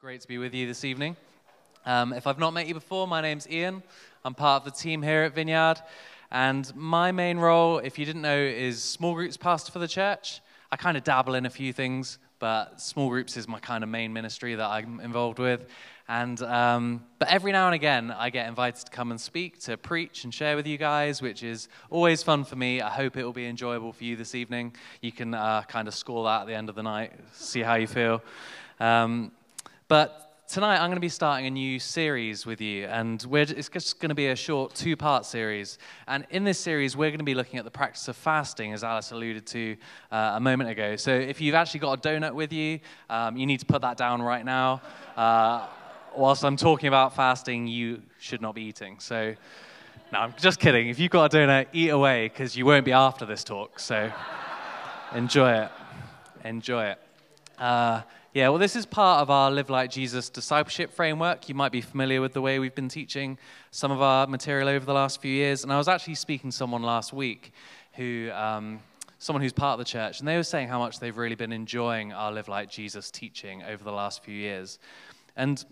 Great to be with you this evening. If I've not met you before, my name's Ian. I'm part of the team here at Vineyard, and my main role, if you didn't know, is small groups pastor for the church. I kind of dabble in a few things, but small groups is my kind of main ministry that I'm involved with. And but every now and again, I get invited to come and speak, to preach and share with you guys, which is always fun for me. I hope it will be enjoyable for you this evening. You can kind of score that at the end of the night, see how you feel. But tonight I'm going to be starting a new series with you, and it's just going to be a short two-part series. And in this series, we're going to be looking at the practice of fasting, as Alice alluded to a moment ago. So if you've actually got a donut with you, you need to put that down right now. Whilst I'm talking about fasting, you should not be eating. So, no, I'm just kidding. If you've got a donut, eat away, because you won't be after this talk. So enjoy it. Enjoy it. Yeah, well, this is part of our Live Like Jesus discipleship framework. You might be familiar with the way we've been teaching some of our material over the last few years. And I was actually speaking to someone last week who, someone who's part of the church, and they were saying how much they've really been enjoying our Live Like Jesus teaching over the last few years. And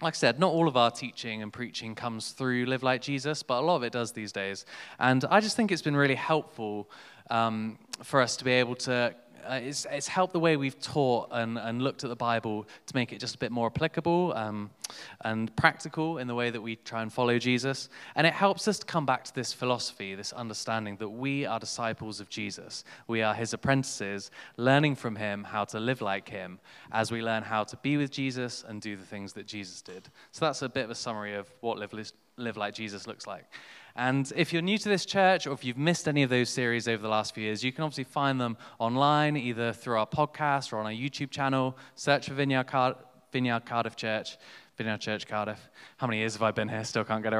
like I said, not all of our teaching and preaching comes through Live Like Jesus, but a lot of it does these days. And I just think it's been really helpful for us to be able to it's helped the way we've taught and looked at the Bible to make it just a bit more applicable and practical in the way that we try and follow Jesus. And it helps us to come back to this philosophy, this understanding that we are disciples of Jesus. We are his apprentices, learning from him how to live like him as we learn how to be with Jesus and do the things that Jesus did. So that's a bit of a summary of what Live Like Jesus looks like. And if you're new to this church, or if you've missed any of those series over the last few years, you can obviously find them online, either through our podcast or on our YouTube channel. Search for Vineyard Cardiff Church. Vineyard Church Cardiff. How many years have I been here? Still can't get it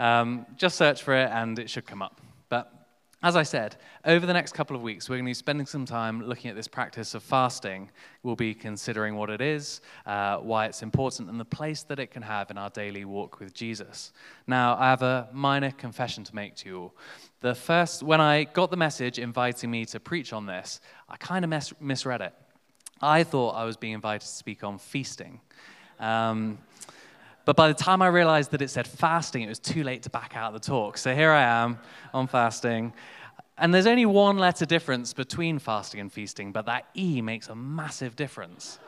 right. Just search for it and it should come up. But as I said, over the next couple of weeks, we're going to be spending some time looking at this practice of fasting. We'll be considering what it is, why it's important, and the place that it can have in our daily walk with Jesus. Now, I have a minor confession to make to you all. The first, when I got the message inviting me to preach on this, I kind of misread it. I thought I was being invited to speak on feasting. But by the time I realized that it said fasting, it was too late to back out of the talk. So here I am on fasting. And there's only one letter difference between fasting and feasting, but that E makes a massive difference.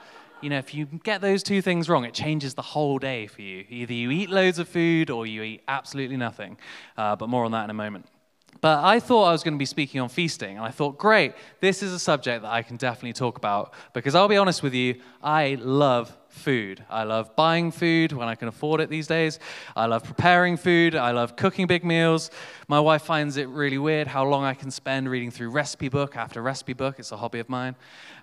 You know, if you get those two things wrong, it changes the whole day for you. Either you eat loads of food or you eat absolutely nothing. But more on that in a moment. But I thought I was going to be speaking on feasting, and I thought, great, this is a subject that I can definitely talk about, because I'll be honest with you, I love food. I love buying food when I can afford it these days. I love preparing food. I love cooking big meals. My wife finds it really weird how long I can spend reading through recipe book after recipe book. It's a hobby of mine.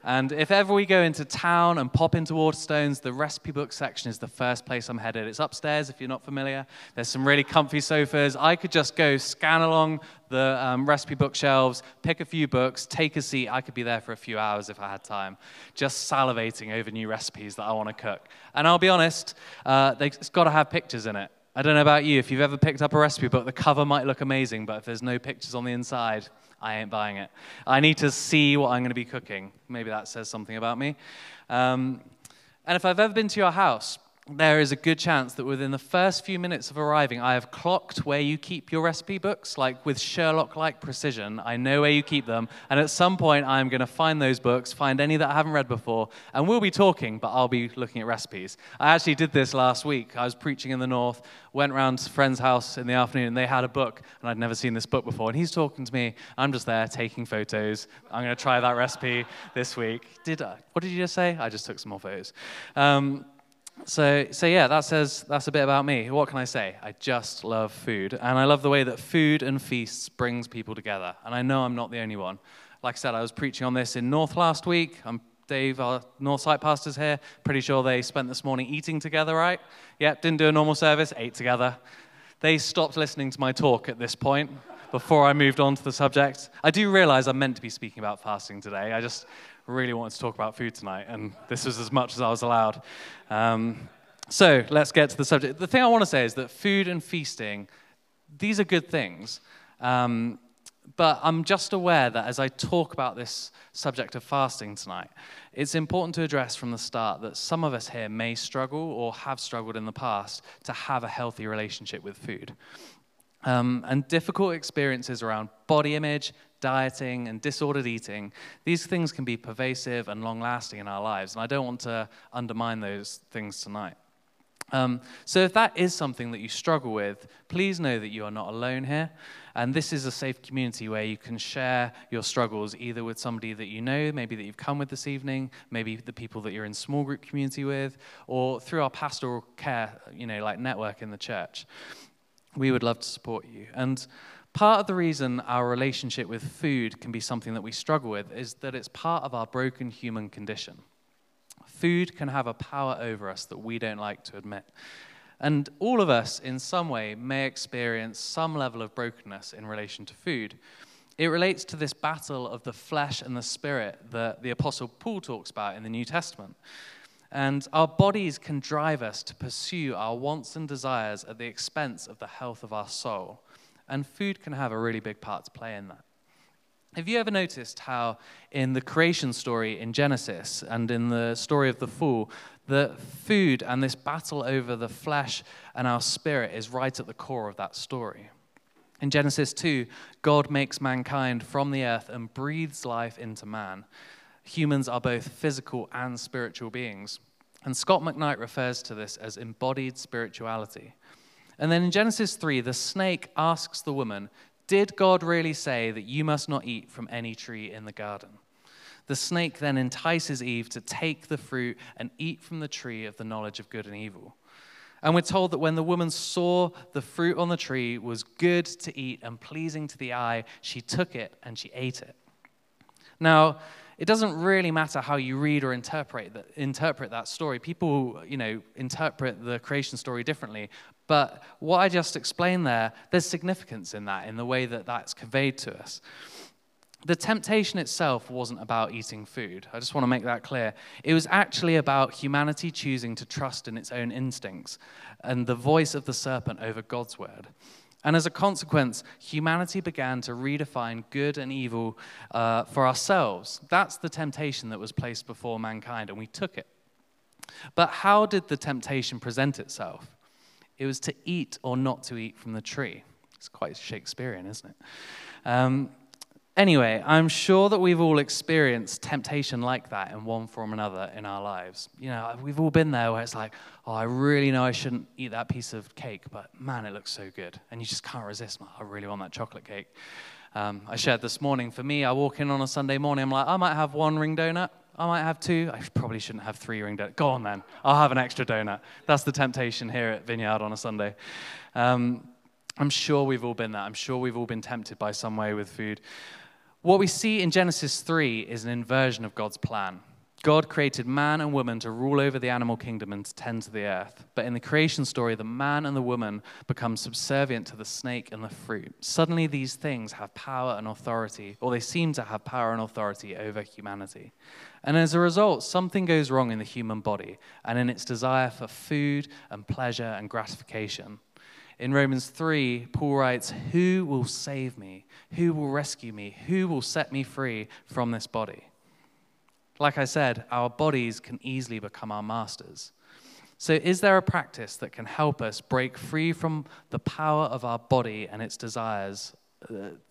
And if ever we go into town and pop into Waterstones, the recipe book section is the first place I'm headed. It's upstairs, if you're not familiar. There's some really comfy sofas. I could just go scan along the recipe book shelves, pick a few books, take a seat. I could be there for a few hours if I had time, just salivating over new recipes that I want to cook. And I'll be honest, it's got to have pictures in it. I don't know about you, if you've ever picked up a recipe book, the cover might look amazing, but if there's no pictures on the inside, I ain't buying it. I need to see what I'm going to be cooking. Maybe that says something about me. And if I've ever been to your house, there is a good chance that within the first few minutes of arriving, I have clocked where you keep your recipe books, like with Sherlock-like precision. I know where you keep them, and at some point, I'm going to find those books, find any that I haven't read before, and we'll be talking, but I'll be looking at recipes. I actually did this last week. I was preaching in the north, went round to a friend's house in the afternoon, and they had a book, and I'd never seen this book before, and he's talking to me. I'm just there taking photos. I'm going to try that recipe this week. What did you just say? I just took some more photos. So yeah, that's a bit about me. What can I say? I just love food, and I love the way that food and feasts brings people together, and I know I'm not the only one. Like I said, I was preaching on this in North last week. Dave, our North site pastor's here. Pretty sure they spent this morning eating together, right? Yeah, didn't do a normal service, ate together. They stopped listening to my talk at this point before I moved on to the subject. I do realize I'm meant to be speaking about fasting today. I just really wanted to talk about food tonight, and this was as much as I was allowed. So let's get to the subject. The thing I want to say is that food and feasting, these are good things. But I'm just aware that as I talk about this subject of fasting tonight, it's important to address from the start that some of us here may struggle or have struggled in the past to have a healthy relationship with food. And difficult experiences around body image, dieting, and disordered eating, these things can be pervasive and long-lasting in our lives, and I don't want to undermine those things tonight. So if that is something that you struggle with, please know that you are not alone here. And this is a safe community where you can share your struggles either with somebody that you know, maybe that you've come with this evening, maybe the people that you're in small group community with, or through our pastoral care, like network in the church. We would love to support you. And part of the reason our relationship with food can be something that we struggle with is that it's part of our broken human condition. Food can have a power over us that we don't like to admit. And all of us, in some way, may experience some level of brokenness in relation to food. It relates to this battle of the flesh and the spirit that the Apostle Paul talks about in the New Testament. And our bodies can drive us to pursue our wants and desires at the expense of the health of our soul. And food can have a really big part to play in that. Have you ever noticed how in the creation story in Genesis and in the story of the fall, the food and this battle over the flesh and our spirit is right at the core of that story? In Genesis 2, God makes mankind from the earth and breathes life into man. Humans are both physical and spiritual beings. And Scott McKnight refers to this as embodied spirituality. And then in Genesis 3, the snake asks the woman, "Did God really say that you must not eat from any tree in the garden?" The snake then entices Eve to take the fruit and eat from the tree of the knowledge of good and evil. And we're told that when the woman saw the fruit on the tree was good to eat and pleasing to the eye, she took it and she ate it. Now, it doesn't really matter how you read or interpret that story. People, interpret the creation story differently. But what I just explained there, there's significance in that, in the way that that's conveyed to us. The temptation itself wasn't about eating food. I just want to make that clear. It was actually about humanity choosing to trust in its own instincts and the voice of the serpent over God's word. And as a consequence, humanity began to redefine good and evil for ourselves. That's the temptation that was placed before mankind, and we took it. But how did the temptation present itself? It was to eat or not to eat from the tree. It's quite Shakespearean, isn't it? Anyway, I'm sure that we've all experienced temptation like that in one form or another in our lives. We've all been there where it's like, oh, I really know I shouldn't eat that piece of cake, but man, it looks so good. And you just can't resist. I really want that chocolate cake. I shared this morning, for me, I walk in on a Sunday morning, I'm like, I might have one ring donut. I might have two. I probably shouldn't have three ring donuts. Go on then. I'll have an extra donut. That's the temptation here at Vineyard on a Sunday. I'm sure we've all been there. I'm sure we've all been tempted by some way with food. What we see in Genesis 3 is an inversion of God's plan. God created man and woman to rule over the animal kingdom and to tend to the earth. But in the creation story, the man and the woman become subservient to the snake and the fruit. Suddenly these things have power and authority, or they seem to have power and authority over humanity. And as a result, something goes wrong in the human body and in its desire for food and pleasure and gratification. In Romans 3, Paul writes, "Who will save me? Who will rescue me? Who will set me free from this body?" Like I said, our bodies can easily become our masters. So is there a practice that can help us break free from the power of our body and its desires,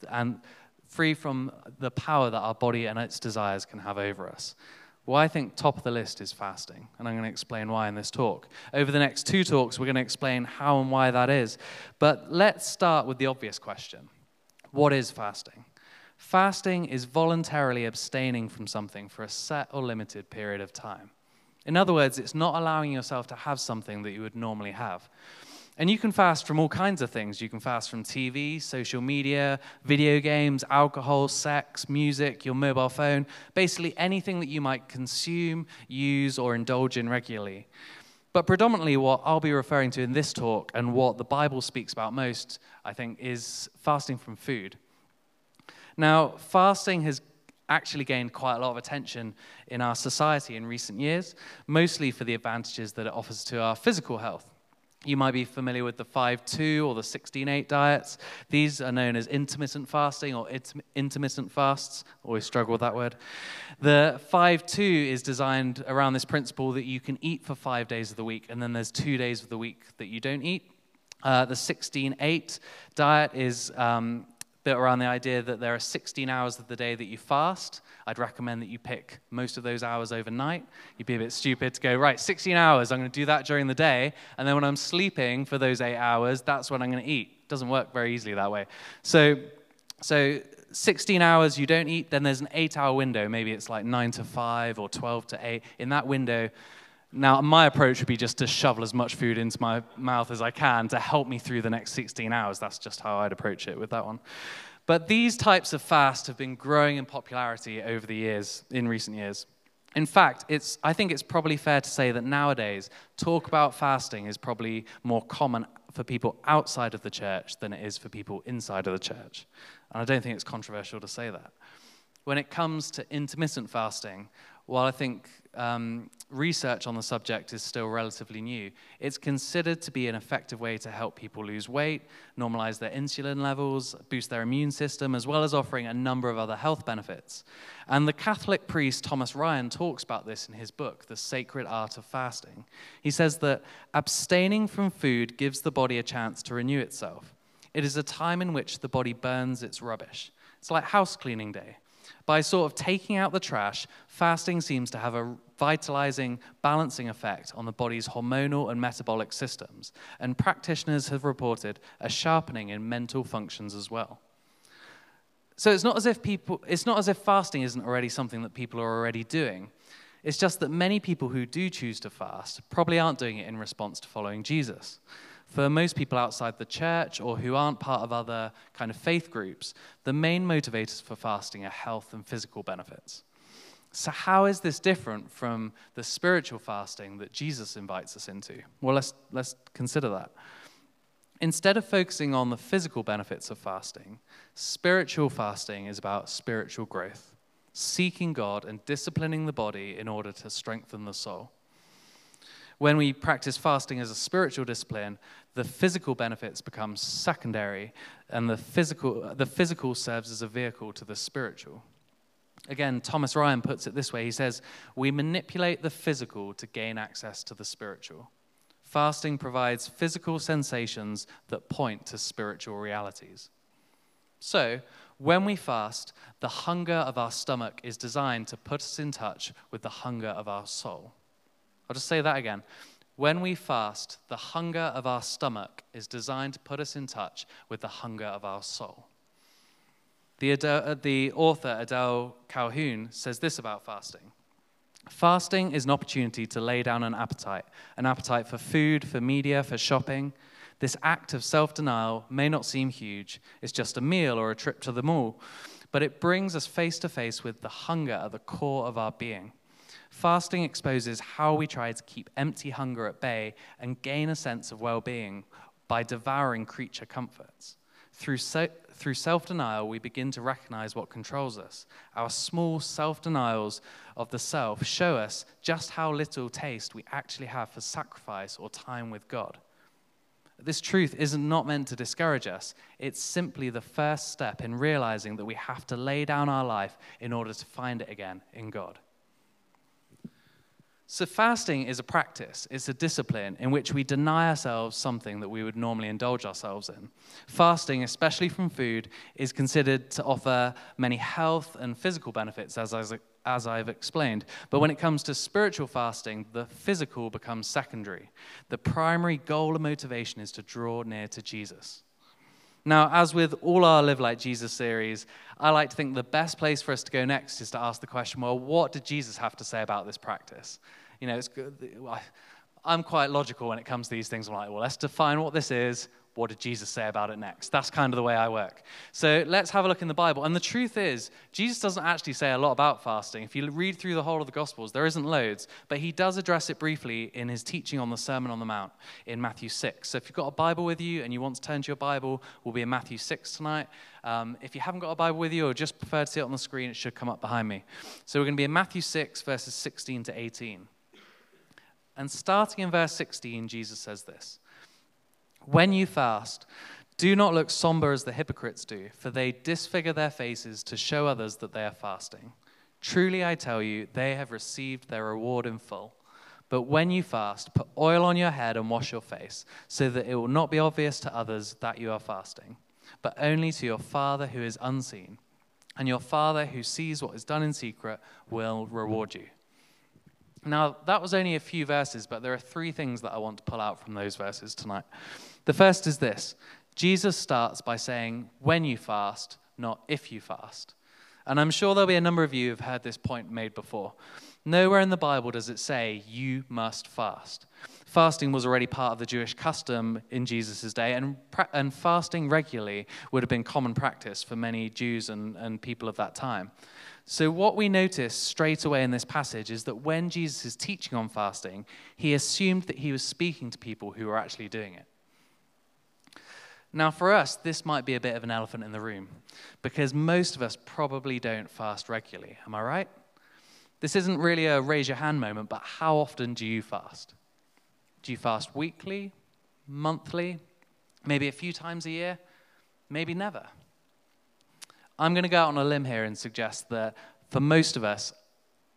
and free from the power that our body and its desires can have over us? Well, I think top of the list is fasting, and I'm going to explain why in this talk. Over the next two talks, we're going to explain how and why that is. But let's start with the obvious question. What is fasting? Fasting is voluntarily abstaining from something for a set or limited period of time. In other words, it's not allowing yourself to have something that you would normally have. And you can fast from all kinds of things. You can fast from TV, social media, video games, alcohol, sex, music, your mobile phone, basically anything that you might consume, use, or indulge in regularly. But predominantly what I'll be referring to in this talk and what the Bible speaks about most, I think, is fasting from food. Now, fasting has actually gained quite a lot of attention in our society in recent years, mostly for the advantages that it offers to our physical health. You might be familiar with the 5-2 or the 16-8 diets. These are known as intermittent fasting or intermittent fasts. Always struggle with that word. The 5-2 is designed around this principle that you can eat for 5 days of the week, and then there's 2 days of the week that you don't eat. The 16-8 diet is built around the idea that there are 16 hours of the day that you fast. I'd recommend that you pick most of those hours overnight. You'd be a bit stupid to go, right, 16 hours, I'm going to do that during the day, and then when I'm sleeping for those 8 hours, that's when I'm going to eat. It doesn't work very easily that way. So 16 hours you don't eat, then there's an 8-hour window. Maybe it's like 9 to 5 or 12 to 8. In that window, now, my approach would be just to shovel as much food into my mouth as I can to help me through the next 16 hours. That's just how I'd approach it with that one. But these types of fast have been growing in popularity over the years, in recent years. In fact, I think it's probably fair to say that nowadays, talk about fasting is probably more common for people outside of the church than it is for people inside of the church. And I don't think it's controversial to say that. When it comes to intermittent fasting, while I think research on the subject is still relatively new, it's considered to be an effective way to help people lose weight, normalize their insulin levels, boost their immune system, as well as offering a number of other health benefits. And the Catholic priest Thomas Ryan talks about this in his book, The Sacred Art of Fasting. He says that abstaining from food gives the body a chance to renew itself. It is a time in which the body burns its rubbish. It's like house cleaning day. By sort of taking out the trash, fasting seems to have a vitalizing, balancing effect on the body's hormonal and metabolic systems, and practitioners have reported a sharpening in mental functions as well. So it's not as if fasting isn't already something that people are already doing. It's just that many people who do choose to fast probably aren't doing it in response to following Jesus. For most people outside the church or who aren't part of other kind of faith groups, the main motivators for fasting are health and physical benefits. So how is this different from the spiritual fasting that Jesus invites us into? Well, let's consider that. Instead of focusing on the physical benefits of fasting, spiritual fasting is about spiritual growth, seeking God and disciplining the body in order to strengthen the soul. When we practice fasting as a spiritual discipline, the physical benefits become secondary, and the physical serves as a vehicle to the spiritual. Again, Thomas Ryan puts it this way. He says, we manipulate the physical to gain access to the spiritual. Fasting provides physical sensations that point to spiritual realities. So, when we fast, the hunger of our stomach is designed to put us in touch with the hunger of our soul. I'll just say that again. When we fast, the hunger of our stomach is designed to put us in touch with the hunger of our soul. The author Adele Calhoun says this about fasting. Fasting is an opportunity to lay down an appetite for food, for media, for shopping. This act of self-denial may not seem huge. It's just a meal or a trip to the mall, but it brings us face to face with the hunger at the core of our being. Fasting exposes how we try to keep empty hunger at bay and gain a sense of well-being by devouring creature comforts. Through self-denial, we begin to recognize what controls us. Our small self-denials of the self show us just how little taste we actually have for sacrifice or time with God. This truth is not meant to discourage us. It's simply the first step in realizing that we have to lay down our life in order to find it again in God. So fasting is a practice, it's a discipline in which we deny ourselves something that we would normally indulge ourselves in. Fasting, especially from food, is considered to offer many health and physical benefits, as I've explained. But when it comes to spiritual fasting, the physical becomes secondary. The primary goal and motivation is to draw near to Jesus. Now, as with all our Live Like Jesus series, I like to think the best place for us to go next is to ask the question, well, what did Jesus have to say about this practice? You know, I'm quite logical when it comes to these things. I'm like, well, let's define what this is. What did Jesus say about it next? That's kind of the way I work. So let's have a look in the Bible. And the truth is, Jesus doesn't actually say a lot about fasting. If you read through the whole of the Gospels, there isn't loads, but he does address it briefly in his teaching on the Sermon on the Mount in Matthew 6. So if you've got a Bible with you and you want to turn to your Bible, we'll be in Matthew 6 tonight. If you haven't got a Bible with you or just prefer to see it on the screen, it should come up behind me. So we're going to be in Matthew 6, verses 16 to 18. And starting in verse 16, Jesus says this. When you fast, do not look somber as the hypocrites do, for they disfigure their faces to show others that they are fasting. Truly I tell you, they have received their reward in full. But when you fast, put oil on your head and wash your face, so that it will not be obvious to others that you are fasting, but only to your Father who is unseen. And your Father who sees what is done in secret will reward you. Now, that was only a few verses, but there are three things that I want to pull out from those verses tonight. The first is this. Jesus starts by saying, when you fast, not if you fast. And I'm sure there'll be a number of you who've heard this point made before. Nowhere in the Bible does it say, you must fast. Fasting was already part of the Jewish custom in Jesus' day, and fasting regularly would have been common practice for many Jews and people of that time. So what we notice straight away in this passage is that when Jesus is teaching on fasting, he assumed that he was speaking to people who were actually doing it. Now, for us, this might be a bit of an elephant in the room, because most of us probably don't fast regularly. Am I right? This isn't really a raise your hand moment, but how often do you fast? Do you fast weekly, monthly, maybe a few times a year, maybe never? I'm going to go out on a limb here and suggest that for most of us,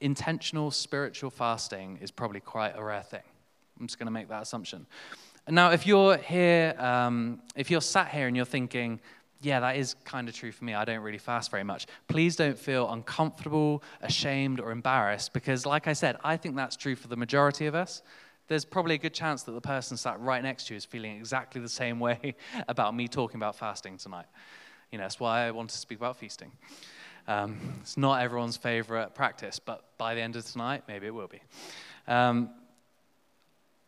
intentional spiritual fasting is probably quite a rare thing. I'm just going to make that assumption. Now, if you're here, if you're sat here and you're thinking, yeah, that is kind of true for me, I don't really fast very much, please don't feel uncomfortable, ashamed, or embarrassed, because like I said, I think that's true for the majority of us. There's probably a good chance that the person sat right next to you is feeling exactly the same way about me talking about fasting tonight. You know, that's why I want to speak about feasting. It's not everyone's favorite practice, but by the end of tonight, maybe it will be. I'm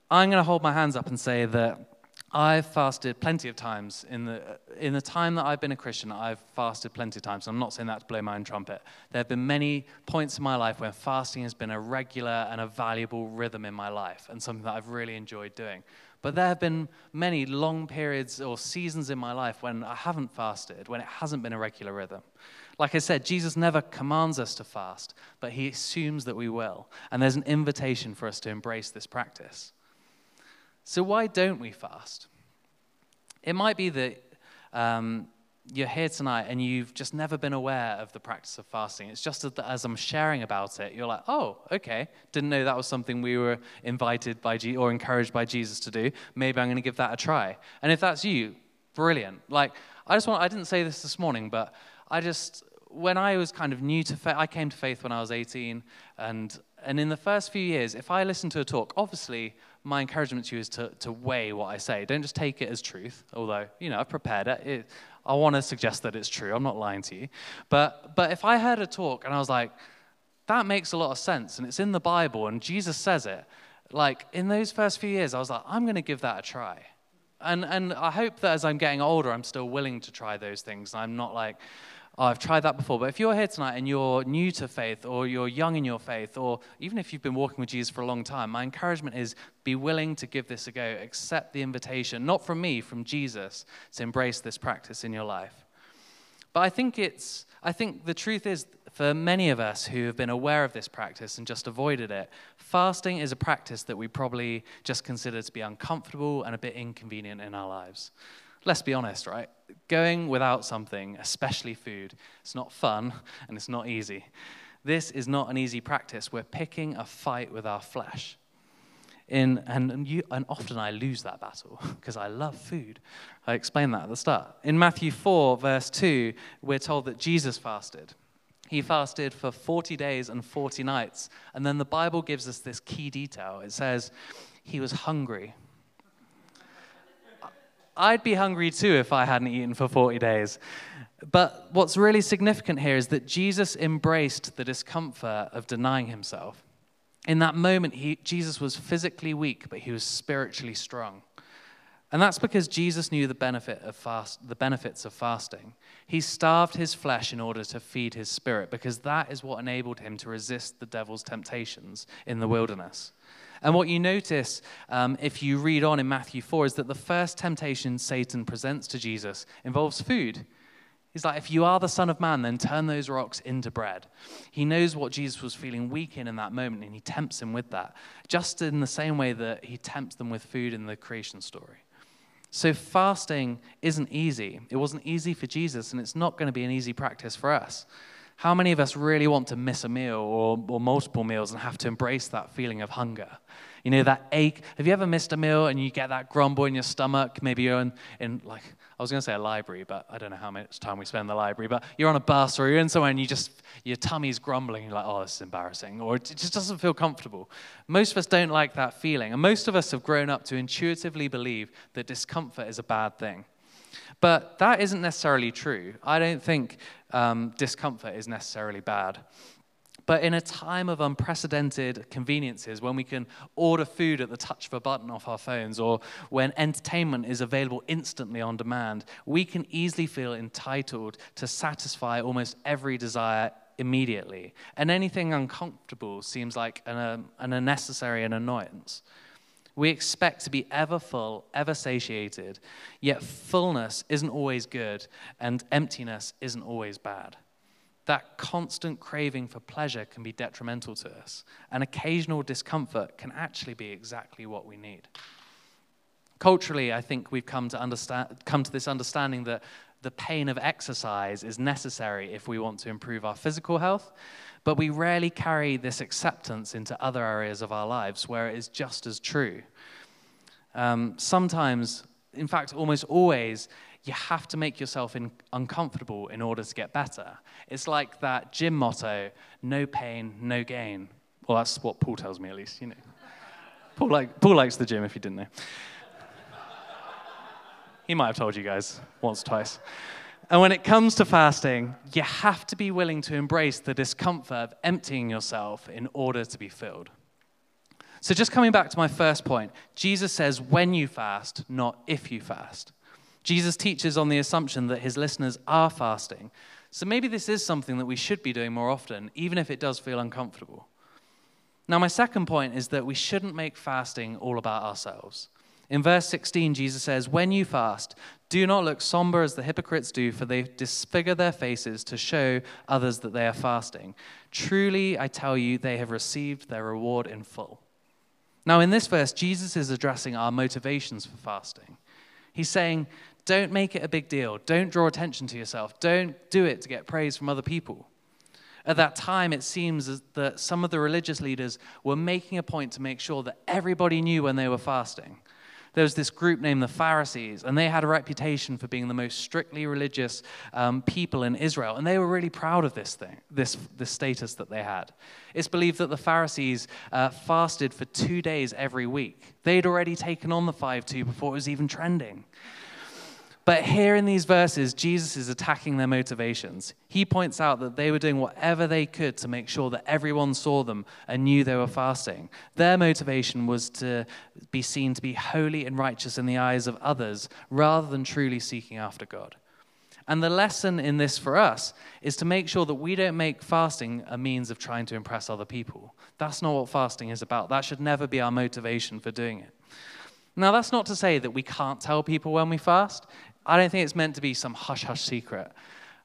going to hold my hands up and say that I've fasted plenty of times. In the time that I've been a Christian, I've fasted plenty of times. I'm not saying that to blow my own trumpet. There have been many points in my life where fasting has been a regular and a valuable rhythm in my life and something that I've really enjoyed doing. But there have been many long periods or seasons in my life when I haven't fasted, when it hasn't been a regular rhythm. Like I said, Jesus never commands us to fast, but he assumes that we will. And there's an invitation for us to embrace this practice. So why don't we fast? It might be that you're here tonight and you've just never been aware of the practice of fasting. It's just that as I'm sharing about it, you're like, oh, okay, didn't know that was something we were invited by or encouraged by Jesus to do. Maybe I'm going to give that a try. And if that's you, brilliant. Like, I didn't say this morning, but when I was kind of new to faith, I came to faith when I was 18, and in the first few years, if I listened to a talk, obviously, my encouragement to you is to weigh what I say. Don't just take it as truth, although, you know, I've prepared it. I want to suggest that it's true. I'm not lying to you. But if I heard a talk and I was like, that makes a lot of sense, and it's in the Bible, and Jesus says it, like, in those first few years, I was like, I'm going to give that a try. And I hope that as I'm getting older, I'm still willing to try those things. I'm not like, oh, I've tried that before. But if you're here tonight and you're new to faith or you're young in your faith or even if you've been walking with Jesus for a long time, my encouragement is be willing to give this a go. Accept the invitation, not from me, from Jesus, to embrace this practice in your life. But I think the truth is for many of us who have been aware of this practice and just avoided it, fasting is a practice that we probably just consider to be uncomfortable and a bit inconvenient in our lives. Let's be honest, right? Going without something, especially food, it's not fun and it's not easy. This is not an easy practice. We're picking a fight with our flesh. And often I lose that battle because I love food. I explained that at the start. In Matthew 4, verse 2, we're told that Jesus fasted. He fasted for 40 days and 40 nights. And then the Bible gives us this key detail. It says, he was hungry. I'd be hungry too if I hadn't eaten for 40 days. But what's really significant here is that Jesus embraced the discomfort of denying himself. In that moment, Jesus was physically weak, but he was spiritually strong. And that's because Jesus knew the benefits of fasting. He starved his flesh in order to feed his spirit, because that is what enabled him to resist the devil's temptations in the wilderness. And what you notice if you read on in Matthew 4 is that the first temptation Satan presents to Jesus involves food. He's like, if you are the Son of Man, then turn those rocks into bread. He knows what Jesus was feeling weak in that moment, and he tempts him with that, just in the same way that he tempts them with food in the creation story. So fasting isn't easy. It wasn't easy for Jesus, and it's not going to be an easy practice for us. How many of us really want to miss a meal or multiple meals and have to embrace that feeling of hunger? You know, that ache. Have you ever missed a meal and you get that grumble in your stomach? Maybe you're in like, I was going to say a library, but I don't know how much time we spend in the library. But you're on a bus or you're in somewhere and you just, your tummy's grumbling. You're like, oh, this is embarrassing. Or it just doesn't feel comfortable. Most of us don't like that feeling. And most of us have grown up to intuitively believe that discomfort is a bad thing. But that isn't necessarily true. I don't think discomfort is necessarily bad. But in a time of unprecedented conveniences, when we can order food at the touch of a button off our phones, or when entertainment is available instantly on demand, we can easily feel entitled to satisfy almost every desire immediately. And anything uncomfortable seems like an unnecessary annoyance. We expect to be ever full, ever satiated, yet fullness isn't always good, and emptiness isn't always bad. That constant craving for pleasure can be detrimental to us, and occasional discomfort can actually be exactly what we need. Culturally, I think we've come to this understanding that the pain of exercise is necessary if we want to improve our physical health, but we rarely carry this acceptance into other areas of our lives where it is just as true. Sometimes, in fact, almost always, you have to make yourself uncomfortable in order to get better. It's like that gym motto, no pain, no gain. Well, that's what Paul tells me, at least, you know. Paul likes the gym, if you didn't know. He might have told you guys once or twice. And when it comes to fasting, you have to be willing to embrace the discomfort of emptying yourself in order to be filled. So just coming back to my first point, Jesus says when you fast, not if you fast. Jesus teaches on the assumption that his listeners are fasting. So maybe this is something that we should be doing more often, even if it does feel uncomfortable. Now, my second point is that we shouldn't make fasting all about ourselves. In verse 16, Jesus says, "When you fast, do not look somber as the hypocrites do, for they disfigure their faces to show others that they are fasting. Truly, I tell you, they have received their reward in full." Now, in this verse, Jesus is addressing our motivations for fasting. He's saying, don't make it a big deal. Don't draw attention to yourself. Don't do it to get praise from other people. At that time, it seems that some of the religious leaders were making a point to make sure that everybody knew when they were fasting. There was this group named the Pharisees, and they had a reputation for being the most strictly religious people in Israel, and they were really proud of this thing, this status that they had. It's believed that the Pharisees fasted for 2 days every week. They'd already taken on the 5-2 before it was even trending. But here in these verses, Jesus is attacking their motivations. He points out that they were doing whatever they could to make sure that everyone saw them and knew they were fasting. Their motivation was to be seen to be holy and righteous in the eyes of others rather than truly seeking after God. And the lesson in this for us is to make sure that we don't make fasting a means of trying to impress other people. That's not what fasting is about. That should never be our motivation for doing it. Now, that's not to say that we can't tell people when we fast. I don't think it's meant to be some hush-hush secret.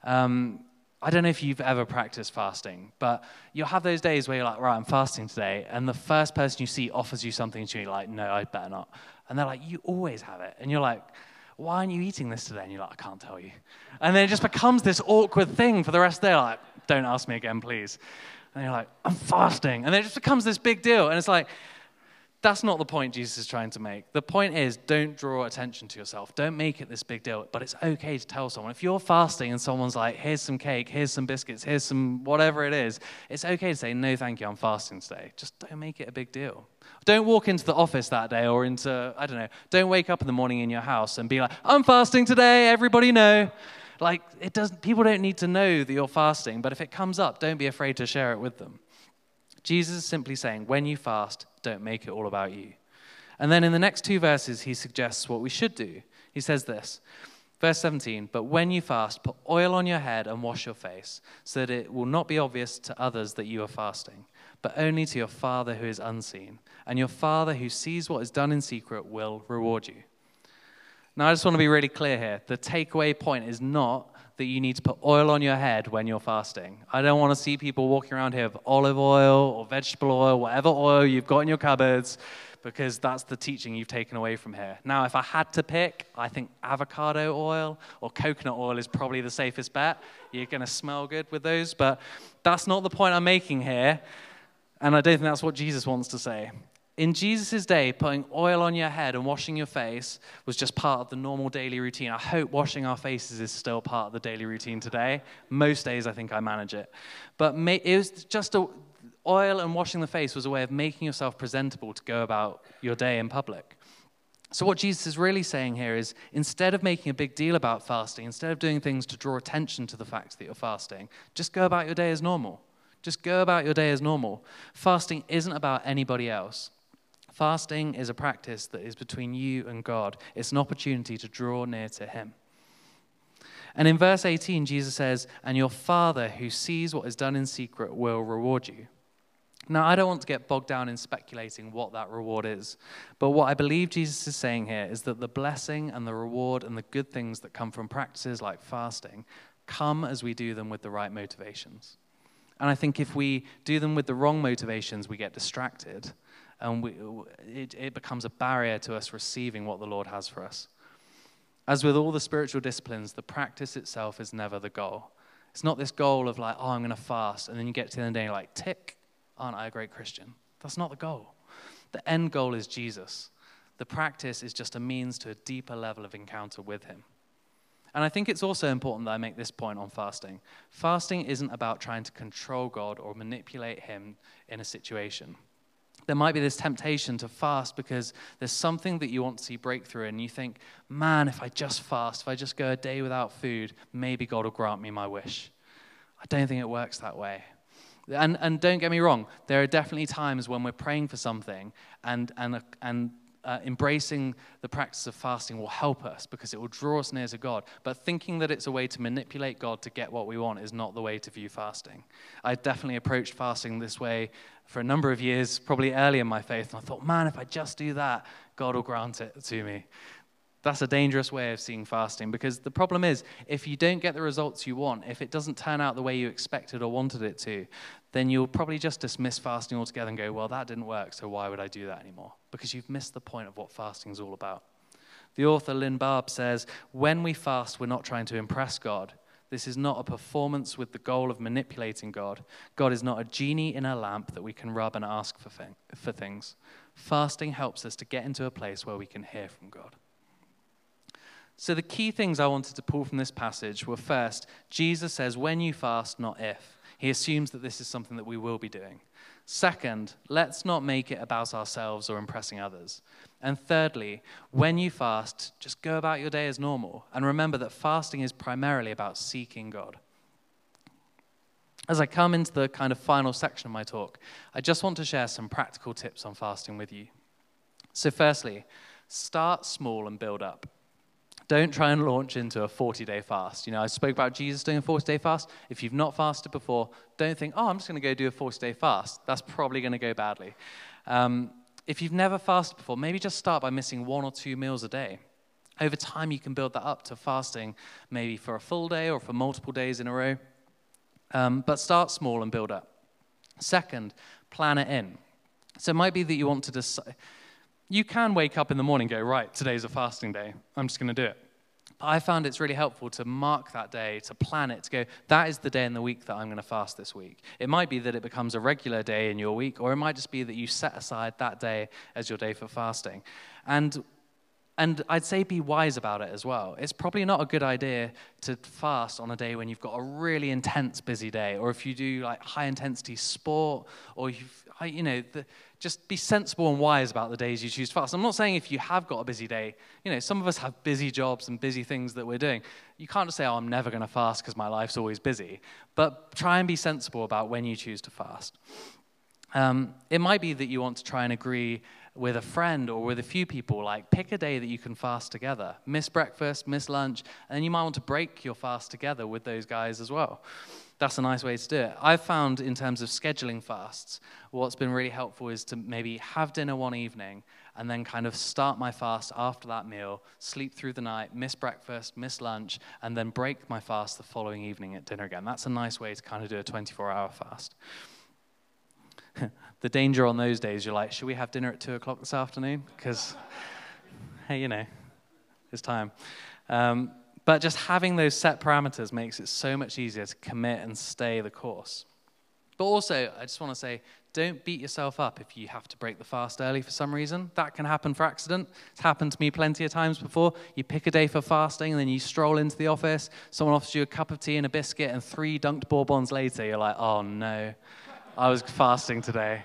I don't know if you've ever practiced fasting, but you'll have those days where you're like, right, I'm fasting today, and the first person you see offers you something, and you're like, no, I better not. And they're like, you always have it. And you're like, why aren't you eating this today? And you're like, I can't tell you. And then it just becomes this awkward thing for the rest of the day. Like, don't ask me again, please. And you're like, I'm fasting. And then it just becomes this big deal. And it's like, that's not the point Jesus is trying to make. The point is, don't draw attention to yourself. Don't make it this big deal, but it's okay to tell someone. If you're fasting and someone's like, here's some cake, here's some biscuits, here's some whatever it is, it's okay to say, no, thank you, I'm fasting today. Just don't make it a big deal. Don't walk into the office that day or into, I don't know, don't wake up in the morning in your house and be like, I'm fasting today, everybody know. Like, it doesn't. People don't need to know that you're fasting, but if it comes up, don't be afraid to share it with them. Jesus is simply saying, when you fast, don't make it all about you. And then in the next two verses, he suggests what we should do. He says this, verse 17, "But when you fast, put oil on your head and wash your face, so that it will not be obvious to others that you are fasting, but only to your Father who is unseen. And your Father who sees what is done in secret will reward you." Now, I just want to be really clear here. The takeaway point is not that you need to put oil on your head when you're fasting. I don't want to see people walking around here with olive oil or vegetable oil, whatever oil you've got in your cupboards, because that's the teaching you've taken away from here. Now, if I had to pick, I think avocado oil or coconut oil is probably the safest bet. You're going to smell good with those, but that's not the point I'm making here, and I don't think that's what Jesus wants to say. In Jesus' day, putting oil on your head and washing your face was just part of the normal daily routine. I hope washing our faces is still part of the daily routine today. Most days, I think I manage it. But it was just oil and washing the face was a way of making yourself presentable to go about your day in public. So what Jesus is really saying here is, instead of making a big deal about fasting, instead of doing things to draw attention to the fact that you're fasting, just go about your day as normal. Just go about your day as normal. Fasting isn't about anybody else. Fasting is a practice that is between you and God. It's an opportunity to draw near to him. And in verse 18, Jesus says, "And your Father who sees what is done in secret will reward you." Now, I don't want to get bogged down in speculating what that reward is, but what I believe Jesus is saying here is that the blessing and the reward and the good things that come from practices like fasting come as we do them with the right motivations. And I think if we do them with the wrong motivations, we get distracted. And it becomes a barrier to us receiving what the Lord has for us. As with all the spiritual disciplines, the practice itself is never the goal. It's not this goal of like, oh, I'm going to fast, and then you get to the end of the day and you're like, tick, aren't I a great Christian? That's not the goal. The end goal is Jesus. The practice is just a means to a deeper level of encounter with him. And I think it's also important that I make this point on fasting. Fasting isn't about trying to control God or manipulate him in a situation. There might be this temptation to fast because there's something that you want to see breakthrough and you think, man, if I just fast, if I just go a day without food, maybe God will grant me my wish. I don't think it works that way. And don't get me wrong, there are definitely times when we're praying for something and embracing the practice of fasting will help us because it will draw us near to God. But thinking that it's a way to manipulate God to get what we want is not the way to view fasting. I definitely approached fasting this way for a number of years, probably early in my faith, and I thought, man, if I just do that, God will grant it to me. That's a dangerous way of seeing fasting, because the problem is, if you don't get the results you want, if it doesn't turn out the way you expected or wanted it to, then you'll probably just dismiss fasting altogether and go, well, that didn't work, so why would I do that anymore? Because you've missed the point of what fasting is all about. The author, Lynn Barb, says, when we fast, we're not trying to impress God. This is not a performance with the goal of manipulating God. God is not a genie in a lamp that we can rub and ask for things. Fasting helps us to get into a place where we can hear from God. So the key things I wanted to pull from this passage were, first, Jesus says, when you fast, not if. He assumes that this is something that we will be doing. Second, let's not make it about ourselves or impressing others. And thirdly, when you fast, just go about your day as normal. And remember that fasting is primarily about seeking God. As I come into the kind of final section of my talk, I just want to share some practical tips on fasting with you. So firstly, start small and build up. Don't try and launch into a 40-day fast. You know, I spoke about Jesus doing a 40-day fast. If you've not fasted before, don't think, oh, I'm just going to go do a 40-day fast. That's probably going to go badly. If you've never fasted before, maybe just start by missing 1 or 2 meals a day. Over time, you can build that up to fasting maybe for a full day or for multiple days in a row. But start small and build up. Second, plan it in. So it might be that you want to decide. You can wake up in the morning and go, right, today's a fasting day. I'm just going to do it. But I found it's really helpful to mark that day, to plan it, to go, that is the day in the week that I'm going to fast this week. It might be that it becomes a regular day in your week, or it might just be that you set aside that day as your day for fasting. And I'd say be wise about it as well. It's probably not a good idea to fast on a day when you've got a really intense busy day, or if you do like high-intensity sport, or just be sensible and wise about the days you choose to fast. I'm not saying if you have got a busy day, you know, some of us have busy jobs and busy things that we're doing. You can't just say, oh, I'm never going to fast because my life's always busy. But try and be sensible about when you choose to fast. It might be that you want to try and agree with a friend or with a few people, like pick a day that you can fast together. Miss breakfast, miss lunch, and you might want to break your fast together with those guys as well. That's a nice way to do it. I've found in terms of scheduling fasts, what's been really helpful is to maybe have dinner one evening and then kind of start my fast after that meal, sleep through the night, miss breakfast, miss lunch, and then break my fast the following evening at dinner again. That's a nice way to kind of do a 24-hour fast. The danger on those days, you're like, should we have dinner at 2 o'clock this afternoon? Because, hey, you know, it's time. But just having those set parameters makes it so much easier to commit and stay the course. But also, I just want to say, don't beat yourself up if you have to break the fast early for some reason. That can happen for accident. It's happened to me plenty of times before. You pick a day for fasting, and then you stroll into the office. Someone offers you a cup of tea and a biscuit, and 3 dunked bourbons later, you're like, oh, no. I was fasting today.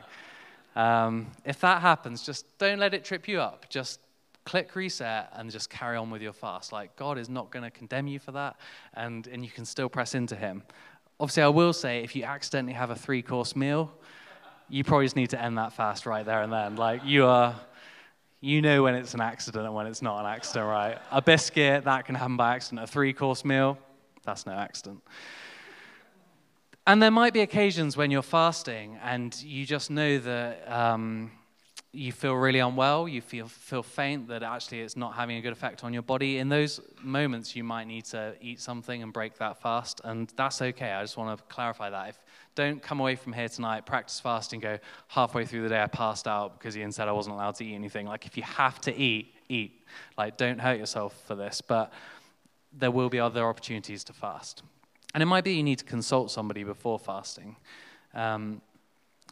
If that happens, just don't let it trip you up. Just click reset and just carry on with your fast. Like, God is not going to condemn you for that, and you can still press into him. Obviously, I will say, if you accidentally have a 3-course meal, you probably just need to end that fast right there and then. Like, you know when it's an accident and when it's not an accident, right? A biscuit, that can happen by accident. A 3-course meal, that's no accident. And there might be occasions when you're fasting and you just know that you feel really unwell, you feel faint, that actually it's not having a good effect on your body. In those moments, you might need to eat something and break that fast, and that's okay. I just want to clarify that. Don't come away from here tonight, practice fasting, go halfway through the day, I passed out because Ian said I wasn't allowed to eat anything. Like, if you have to eat, eat. Like, don't hurt yourself for this, but there will be other opportunities to fast. And it might be you need to consult somebody before fasting.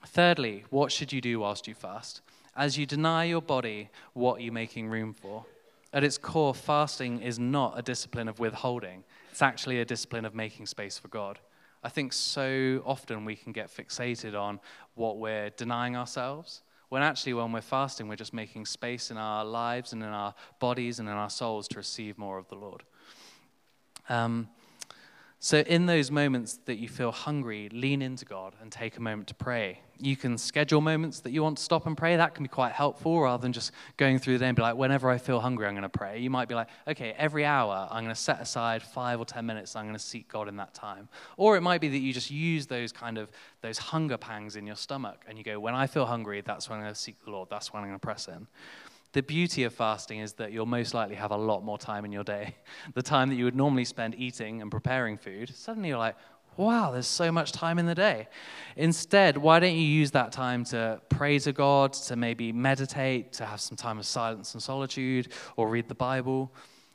Thirdly, what should you do whilst you fast? As you deny your body, what are you making room for? At its core, fasting is not a discipline of withholding. It's actually a discipline of making space for God. I think so often we can get fixated on what we're denying ourselves, when actually when we're fasting, we're just making space in our lives and in our bodies and in our souls to receive more of the Lord. So in those moments that you feel hungry, lean into God and take a moment to pray. You can schedule moments that you want to stop and pray. That can be quite helpful rather than just going through the day and be like, whenever I feel hungry, I'm going to pray. You might be like, okay, every hour I'm going to set aside 5 or 10 minutes and I'm going to seek God in that time. Or it might be that you just use those kind of, those hunger pangs in your stomach and you go, when I feel hungry, that's when I'm going to seek the Lord. That's when I'm going to press in. The beauty of fasting is that you'll most likely have a lot more time in your day. The time that you would normally spend eating and preparing food, suddenly you're like, wow, there's so much time in the day. Instead, why don't you use that time to pray to God, to maybe meditate, to have some time of silence and solitude, or read the Bible?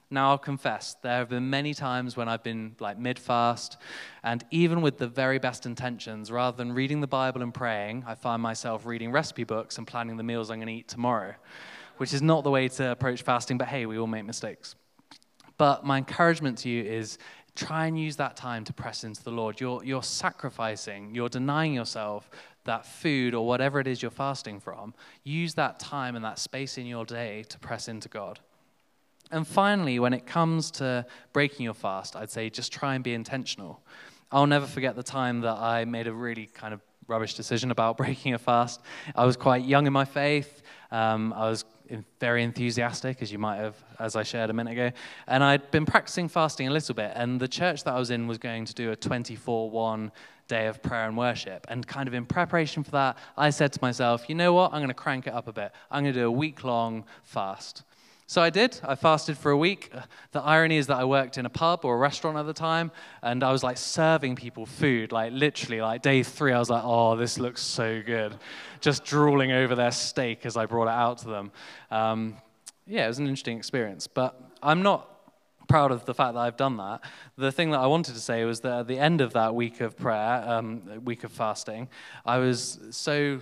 Now, I'll confess, there have been many times when I've been like mid-fast, and even with the very best intentions, rather than reading the Bible and praying, I find myself reading recipe books and planning the meals I'm going to eat tomorrow, which is not the way to approach fasting, but hey, we all make mistakes. But my encouragement to you is try and use that time to press into the Lord. You're sacrificing, you're denying yourself that food or whatever it is you're fasting from. Use that time and that space in your day to press into God. And finally, when it comes to breaking your fast, I'd say just try and be intentional. I'll never forget the time that I made a really kind of rubbish decision about breaking a fast. I was quite young in my faith. I was very enthusiastic, as you might have, as I shared a minute ago. And I'd been practicing fasting a little bit, and the church that I was in was going to do a 24/1 day of prayer and worship. And kind of in preparation for that, I said to myself, you know what, I'm going to crank it up a bit. I'm going to do a week-long fast. So I did. I fasted for a week. The irony is that I worked in a pub or a restaurant at the time, and I was like serving people food, like literally like day 3, I was like, oh, this looks so good. Just drooling over their steak as I brought it out to them. Yeah, it was an interesting experience, but I'm not proud of the fact that I've done that. The thing that I wanted to say was that at the end of that week of prayer, week of fasting, I was so...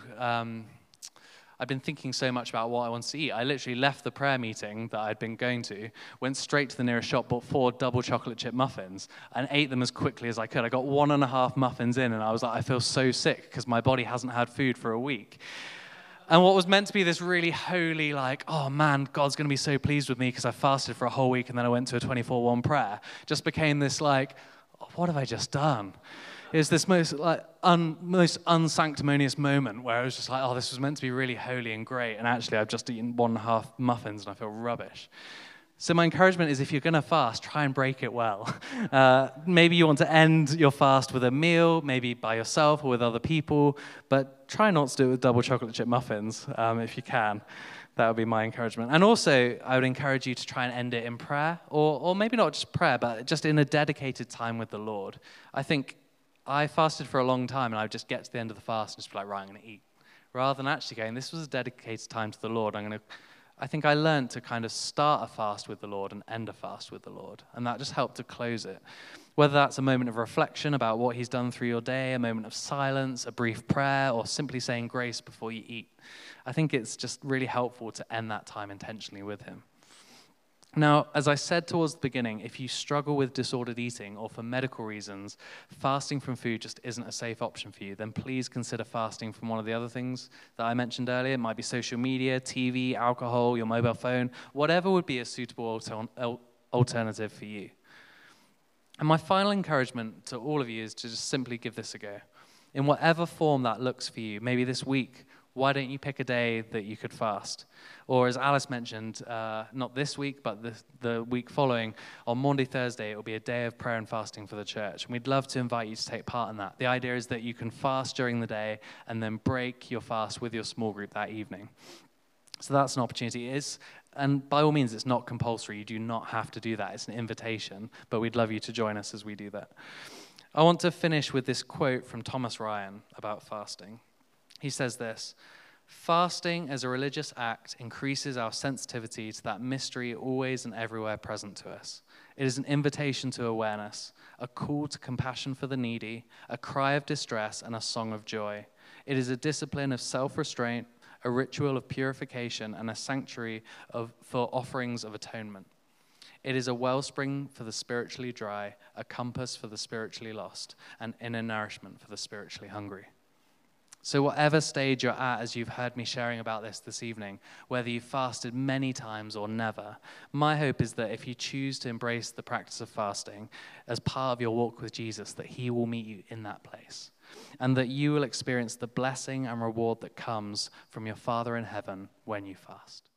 I'd been thinking so much about what I wanted to eat. I literally left the prayer meeting that I'd been going to, went straight to the nearest shop, bought 4 double chocolate chip muffins, and ate them as quickly as I could. I got 1.5 muffins in, and I was like, I feel so sick because my body hasn't had food for a week. And what was meant to be this really holy, like, oh man, God's going to be so pleased with me because I fasted for a whole week and then I went to a 24/1 prayer, just became this like, what have I just done? It was this most unsanctimonious moment where I was just like, oh, this was meant to be really holy and great, and actually I've just eaten one half muffins and I feel rubbish. So my encouragement is, if you're going to fast, try and break it well. Maybe you want to end your fast with a meal, maybe by yourself or with other people, but try not to do it with double chocolate chip muffins if you can. That would be my encouragement. And also, I would encourage you to try and end it in prayer, or maybe not just prayer, but just in a dedicated time with the Lord. I think I fasted for a long time, and I would just get to the end of the fast and just be like, right, I'm going to eat. Rather than actually going, this was a dedicated time to the Lord. I think I learned to kind of start a fast with the Lord and end a fast with the Lord, and that just helped to close it. Whether that's a moment of reflection about what he's done through your day, a moment of silence, a brief prayer, or simply saying grace before you eat, I think it's just really helpful to end that time intentionally with him. Now, as I said towards the beginning, if you struggle with disordered eating or for medical reasons, fasting from food just isn't a safe option for you, then please consider fasting from one of the other things that I mentioned earlier. It might be social media, TV, alcohol, your mobile phone, whatever would be a suitable alternative for you. And my final encouragement to all of you is to just simply give this a go. In whatever form that looks for you, maybe this week, why don't you pick a day that you could fast? Or as Alice mentioned, not this week, but the week following, on Maundy Thursday, it will be a day of prayer and fasting for the church. And we'd love to invite you to take part in that. The idea is that you can fast during the day and then break your fast with your small group that evening. So that's an opportunity. And by all means, it's not compulsory. You do not have to do that. It's an invitation. But we'd love you to join us as we do that. I want to finish with this quote from Thomas Ryan about fasting. He says this: fasting as a religious act increases our sensitivity to that mystery always and everywhere present to us. It is an invitation to awareness, a call to compassion for the needy, a cry of distress, and a song of joy. It is a discipline of self-restraint, a ritual of purification, and a sanctuary for offerings of atonement. It is a wellspring for the spiritually dry, a compass for the spiritually lost, an inner nourishment for the spiritually hungry. So whatever stage you're at, as you've heard me sharing about this evening, whether you've fasted many times or never, my hope is that if you choose to embrace the practice of fasting as part of your walk with Jesus, that he will meet you in that place, and that you will experience the blessing and reward that comes from your Father in heaven when you fast.